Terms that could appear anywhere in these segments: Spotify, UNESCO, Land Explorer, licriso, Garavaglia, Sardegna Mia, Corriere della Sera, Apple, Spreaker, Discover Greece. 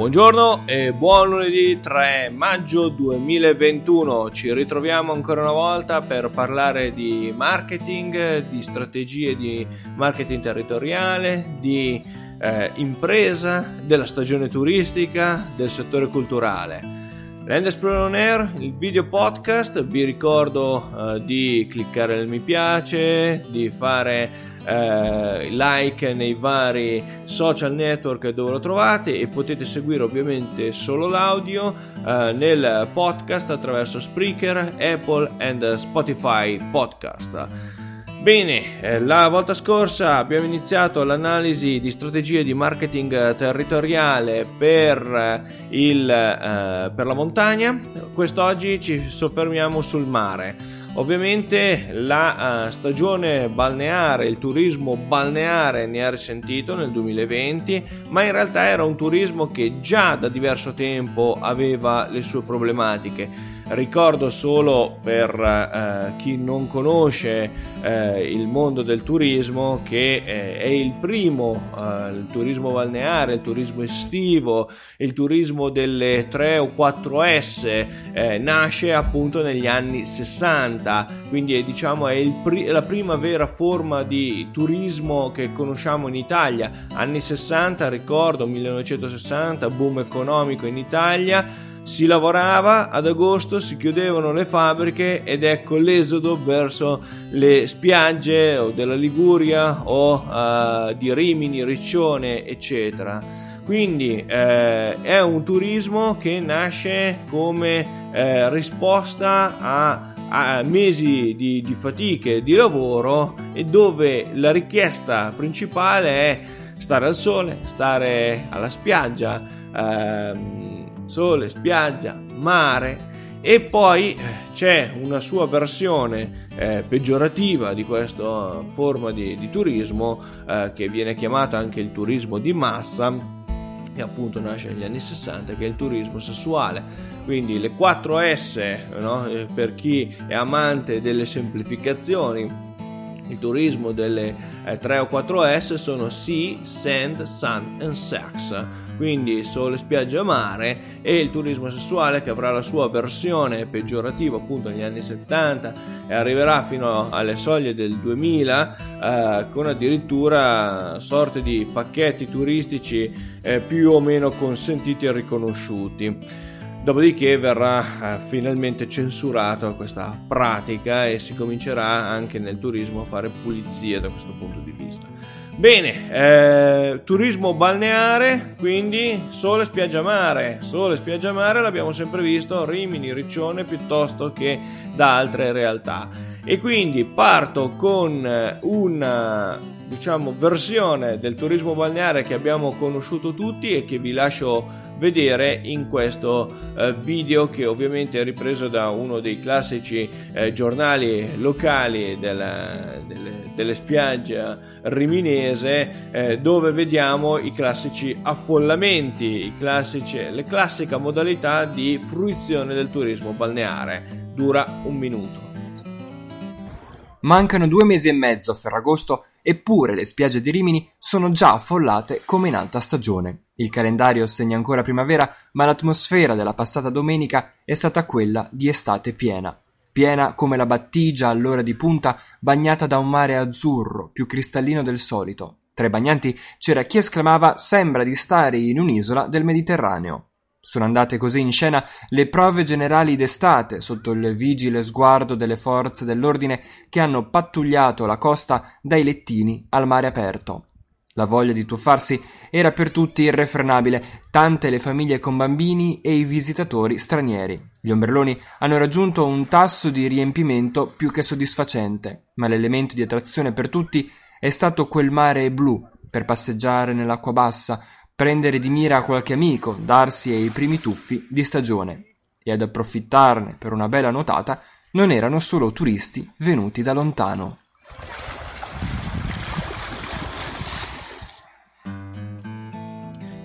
Buongiorno e buon lunedì 3 maggio 2021, ci ritroviamo ancora una volta per parlare di marketing, di strategie di marketing territoriale, di impresa, della stagione turistica, del settore culturale. Land Explorer, il video podcast, vi ricordo di cliccare nel mi piace, di fare like nei vari social network dove lo trovate, e potete seguire ovviamente solo l'audio nel podcast attraverso Spreaker, Apple and Spotify podcast. Bene, la volta scorsa abbiamo iniziato l'analisi di strategie di marketing territoriale per la montagna. Quest'oggi ci soffermiamo sul mare. Ovviamente la stagione balneare, il turismo balneare ne ha risentito nel 2020, ma in realtà era un turismo che già da diverso tempo aveva le sue problematiche. Ricordo solo per chi non conosce il mondo del turismo che è il primo, il turismo balneare, il turismo estivo, il turismo delle 3 o 4 S, nasce appunto negli anni 60, quindi è la prima vera forma di turismo che conosciamo in Italia. Anni 60, ricordo, 1960, boom economico in Italia. Si lavorava, ad agosto si chiudevano le fabbriche ed ecco l'esodo verso le spiagge o della Liguria o di Rimini, Riccione, eccetera. Quindi è un turismo che nasce come risposta a mesi di fatiche, di lavoro, e dove la richiesta principale è stare al sole, stare alla spiaggia, sole, spiaggia, mare. E poi c'è una sua versione peggiorativa di questa forma di turismo che viene chiamata anche il turismo di massa, che appunto nasce negli anni 60, che è il turismo sessuale. Quindi le 4S, no? Per chi è amante delle semplificazioni, il turismo delle 3 o 4 S sono Sea, Sand, Sun and Sex, quindi sole, spiaggia, mare. E il turismo sessuale, che avrà la sua versione peggiorativa appunto negli anni 70 e arriverà fino alle soglie del 2000 con addirittura sorte di pacchetti turistici più o meno consentiti e riconosciuti. Dopodiché verrà finalmente censurata questa pratica e si comincerà anche nel turismo a fare pulizia da questo punto di vista. Bene, turismo balneare, quindi sole, spiaggia, mare l'abbiamo sempre visto, Rimini, Riccione piuttosto che da altre realtà. E quindi parto con una versione del turismo balneare che abbiamo conosciuto tutti e che vi lascio vedere in questo video, che ovviamente è ripreso da uno dei classici giornali locali delle spiagge riminese, dove vediamo i classici affollamenti, le classiche modalità di fruizione del turismo balneare. Dura un minuto. Mancano 2 mesi e mezzo a Ferragosto, eppure le spiagge di Rimini sono già affollate come in alta stagione. Il calendario segna ancora primavera, ma l'atmosfera della passata domenica è stata quella di estate piena. Piena come la battigia all'ora di punta, bagnata da un mare azzurro, più cristallino del solito. Tra i bagnanti c'era chi esclamava «Sembra di stare in un'isola del Mediterraneo». Sono andate così in scena le prove generali d'estate sotto il vigile sguardo delle forze dell'ordine che hanno pattugliato la costa dai lettini al mare aperto. La voglia di tuffarsi era per tutti irrefrenabile, tante le famiglie con bambini e i visitatori stranieri. Gli ombrelloni hanno raggiunto un tasso di riempimento più che soddisfacente, ma l'elemento di attrazione per tutti è stato quel mare blu per passeggiare nell'acqua bassa, prendere di mira qualche amico, darsi ai primi tuffi di stagione. E ad approfittarne per una bella nuotata non erano solo turisti venuti da lontano.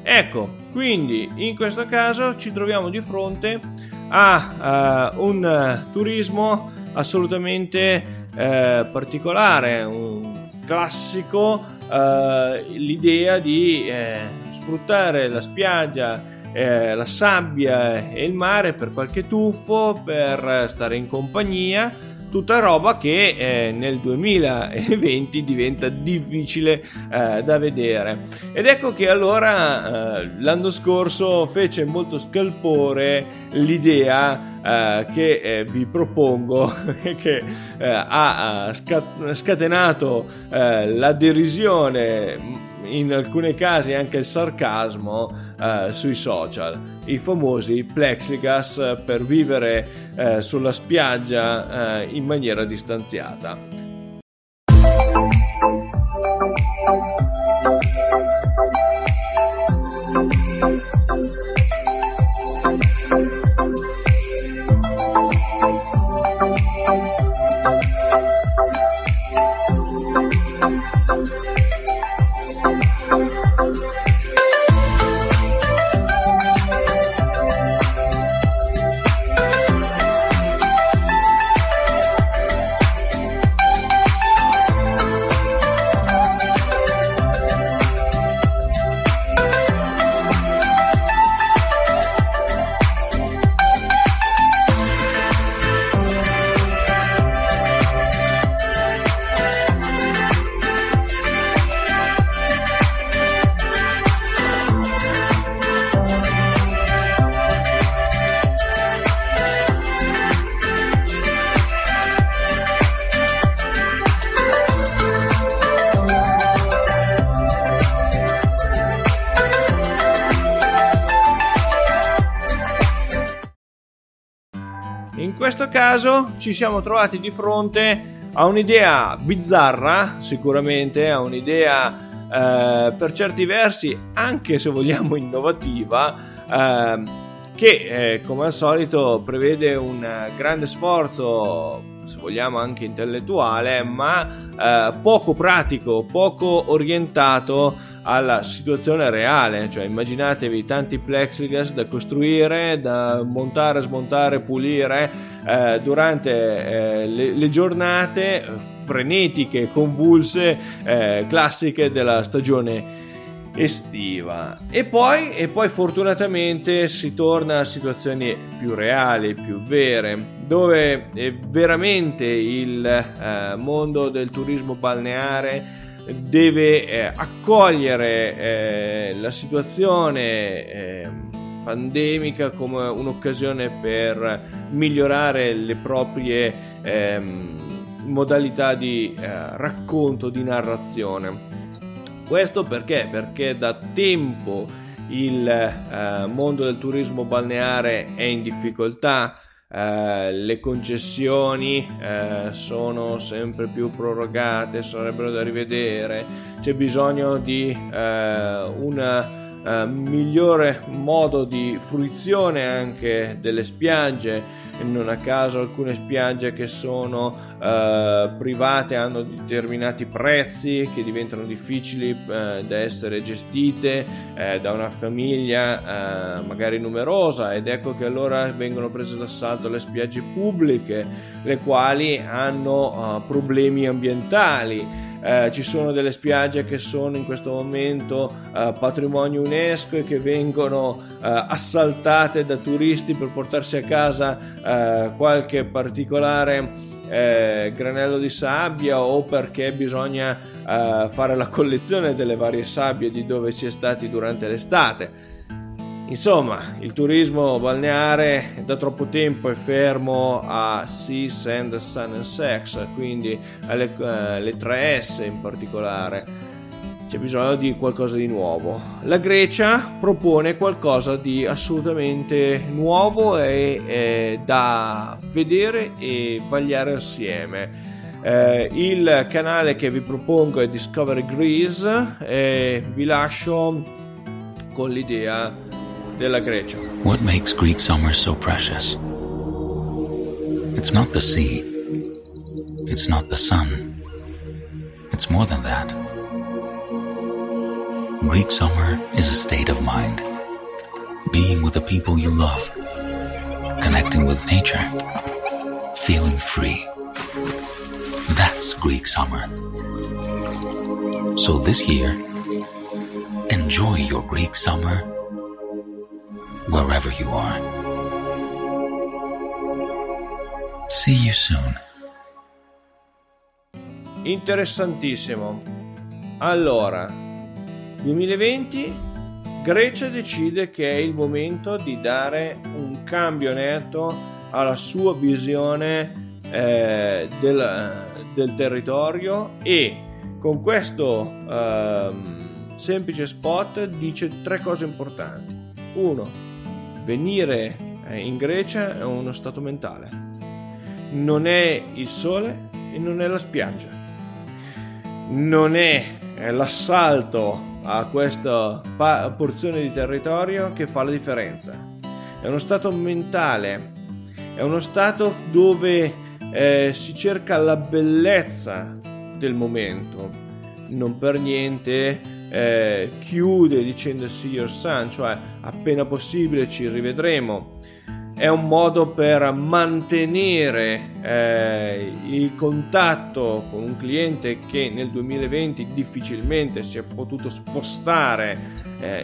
Ecco, quindi in questo caso ci troviamo di fronte a un turismo assolutamente particolare, un classico, l'idea di sfruttare la spiaggia la sabbia e il mare per qualche tuffo, per stare in compagnia, tutta roba che nel 2020 diventa difficile da vedere. Ed ecco che allora l'anno scorso fece molto scalpore l'idea che vi propongo, che ha scatenato la derisione, in alcuni casi anche il sarcasmo, sui social, i famosi plexiglass per vivere sulla spiaggia in maniera distanziata. In questo caso ci siamo trovati di fronte a un'idea bizzarra, sicuramente, a un'idea per certi versi anche, se vogliamo, innovativa, che come al solito prevede un grande sforzo, se vogliamo anche intellettuale, ma poco pratico, poco orientato alla situazione reale. Cioè, immaginatevi tanti plexiglass da costruire, da montare, smontare, pulire durante le giornate frenetiche, convulse, classiche della stagione estiva. E poi fortunatamente si torna a situazioni più reali, più vere, dove veramente il mondo del turismo balneare deve accogliere la situazione pandemica come un'occasione per migliorare le proprie modalità di racconto, di narrazione. Questo perché? Perché da tempo il mondo del turismo balneare è in difficoltà, le concessioni sono sempre più prorogate, sarebbero da rivedere, c'è bisogno di un migliore modo di fruizione anche delle spiagge. Non a caso alcune spiagge che sono private hanno determinati prezzi che diventano difficili da essere gestite da una famiglia magari numerosa, ed ecco che allora vengono prese d'assalto le spiagge pubbliche, le quali hanno problemi ambientali. Ci sono delle spiagge che sono in questo momento patrimonio UNESCO e che vengono assaltate da turisti per portarsi a casa qualche particolare granello di sabbia, o perché bisogna fare la collezione delle varie sabbie di dove si è stati durante l'estate. Insomma, il turismo balneare da troppo tempo è fermo a Sea, Sand, Sun and Sex, quindi alle 3S in particolare. C'è bisogno di qualcosa di nuovo. La Grecia propone qualcosa di assolutamente nuovo e da vedere e vagliare assieme. Il canale che vi propongo è Discover Greece e vi lascio con l'idea della Grecia. What makes Greek summer so precious? It's not the sea. It's not the sun. It's more than that. Greek summer is a state of mind. Being with the people you love. Connecting with nature. Feeling free. That's Greek summer. So this year, enjoy your Greek summer wherever you are. See you soon. Interessantissimo. Allora, 2020, Grecia decide che è il momento di dare un cambio netto alla sua visione del territorio, e con questo semplice spot dice tre cose importanti. 1. Venire in Grecia è uno stato mentale. Non è il sole e non è la spiaggia. Non è l'assalto a questa porzione di territorio che fa la differenza. È uno stato mentale, è uno stato dove si cerca la bellezza del momento. Non per niente chiude dicendo "see your sun", cioè appena possibile ci rivedremo. È un modo per mantenere il contatto con un cliente che nel 2020 difficilmente si è potuto spostare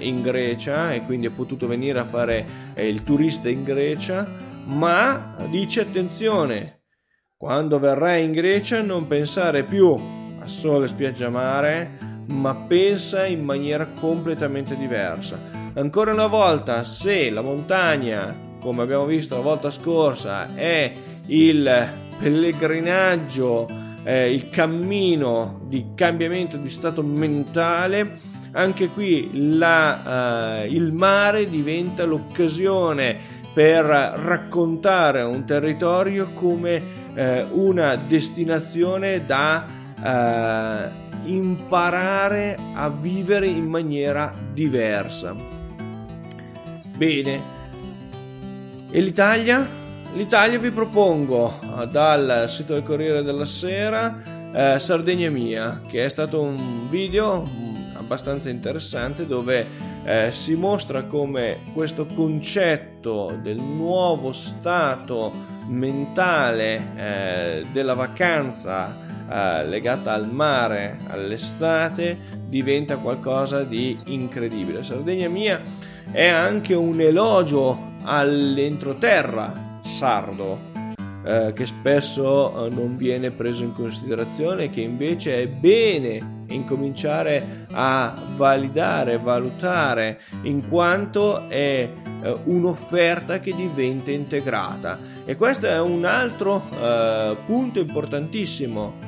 in Grecia, e quindi è potuto venire a fare il turista in Grecia, ma dice attenzione, quando verrai in Grecia non pensare più a sole, spiaggia, mare, ma pensa in maniera completamente diversa. Ancora una volta, se la montagna, come abbiamo visto la volta scorsa, è il pellegrinaggio, il cammino di cambiamento di stato mentale, anche qui il mare diventa l'occasione per raccontare un territorio come una destinazione da imparare a vivere in maniera diversa. Bene. E l'Italia? L'Italia vi propongo dal sito del Corriere della Sera Sardegna Mia, che è stato un video abbastanza interessante dove si mostra come questo concetto del nuovo stato mentale della vacanza legata al mare, all'estate, diventa qualcosa di incredibile. Sardegna Mia è anche un elogio all'entroterra sardo, che spesso non viene preso in considerazione, che invece è bene incominciare a valutare, in quanto è un'offerta che diventa integrata. E questo è un altro punto importantissimo.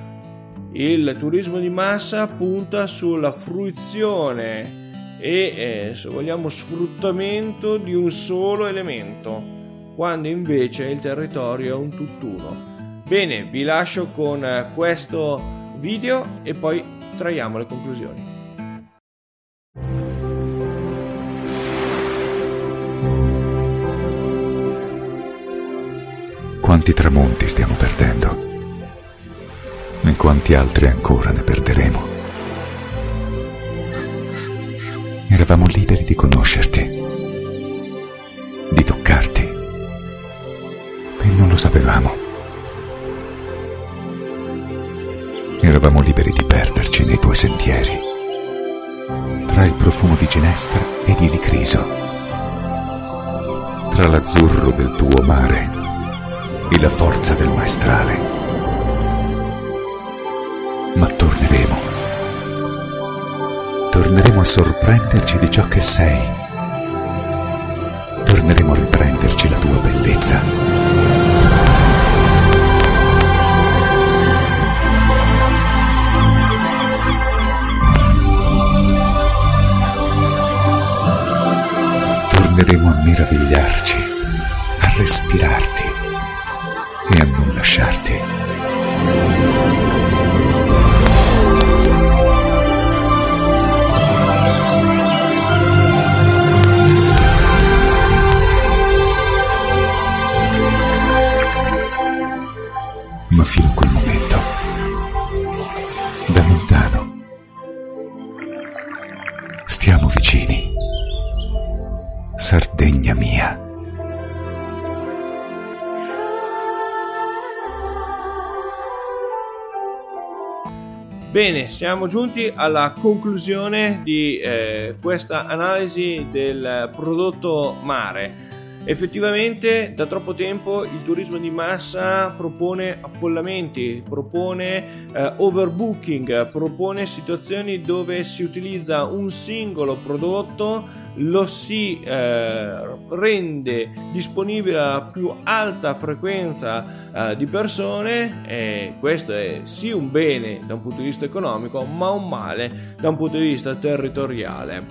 Il turismo di massa punta sulla fruizione e se vogliamo sfruttamento di un solo elemento, quando invece il territorio è un tutt'uno. Bene, vi lascio con questo video e poi traiamo le conclusioni. Quanti tramonti stiamo perdendo e quanti altri ancora ne perderemo. Eravamo liberi di conoscerti, di toccarti, e non lo sapevamo. Eravamo liberi di perderci nei tuoi sentieri, tra il profumo di ginestra e di licriso, tra l'azzurro del tuo mare e la forza del maestrale. Ma torneremo a sorprenderci di ciò che sei. Torneremo a riprenderci la tua bellezza. Torneremo a meravigliarci, a respirarti e a non lasciarti. Ma fino a quel momento, da lontano, stiamo vicini. Sardegna mia. Bene, siamo giunti alla conclusione di questa analisi del prodotto mare. Effettivamente da troppo tempo il turismo di massa propone affollamenti, propone overbooking, propone situazioni dove si utilizza un singolo prodotto, lo si rende disponibile alla più alta frequenza di persone, e questo è sì un bene da un punto di vista economico, ma un male da un punto di vista territoriale.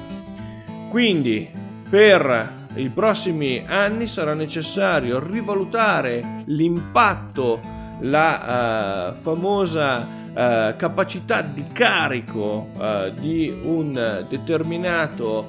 Quindi per i prossimi anni sarà necessario rivalutare l'impatto, la famosa capacità di carico di un determinato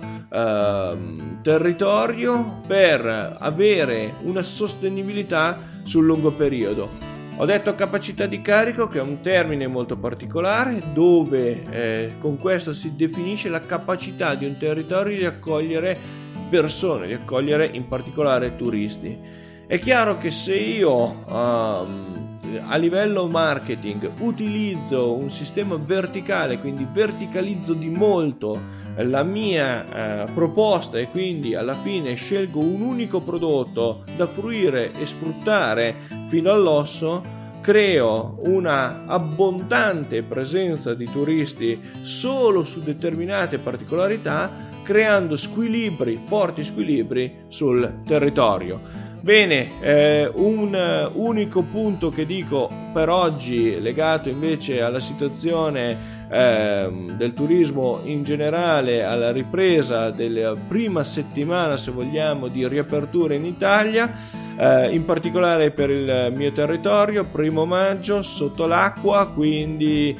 territorio per avere una sostenibilità sul lungo periodo. Ho detto capacità di carico, che è un termine molto particolare, dove con questo si definisce la capacità di un territorio di accogliere persone, di accogliere in particolare turisti. È chiaro che se io a livello marketing utilizzo un sistema verticale, quindi verticalizzo di molto la mia proposta e quindi alla fine scelgo un unico prodotto da fruire e sfruttare fino all'osso, creo una abbondante presenza di turisti solo su determinate particolarità, creando squilibri, forti squilibri sul territorio. Bene, un unico punto che dico per oggi, legato invece alla situazione del turismo in generale, alla ripresa della prima settimana, se vogliamo, di riapertura in Italia, in particolare per il mio territorio, 1° maggio sotto l'acqua, quindi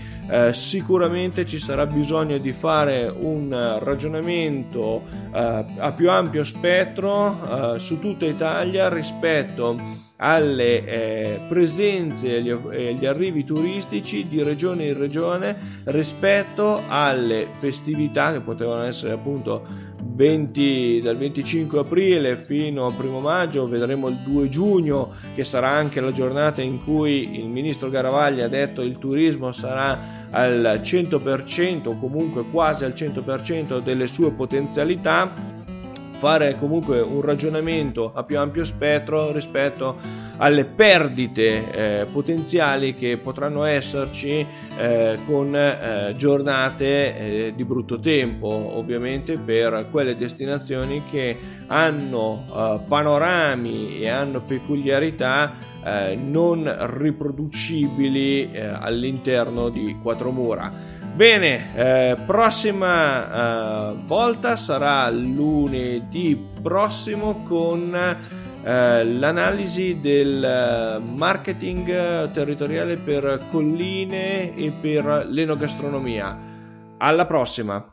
sicuramente ci sarà bisogno di fare un ragionamento a più ampio spettro su tutta Italia rispetto alle presenze e gli arrivi turistici di regione in regione, rispetto alle festività che potevano essere appunto dal 25 aprile fino al 1° maggio. Vedremo il 2 giugno che sarà anche la giornata in cui il ministro Garavaglia ha detto il turismo sarà al 100% o comunque quasi al 100% delle sue potenzialità. Fare comunque un ragionamento a più ampio spettro rispetto alle perdite potenziali che potranno esserci con giornate di brutto tempo, ovviamente per quelle destinazioni che hanno panorami e hanno peculiarità non riproducibili all'interno di quattro mura. Bene, prossima volta sarà lunedì prossimo con l'analisi del marketing territoriale per colline e per l'enogastronomia. Alla prossima!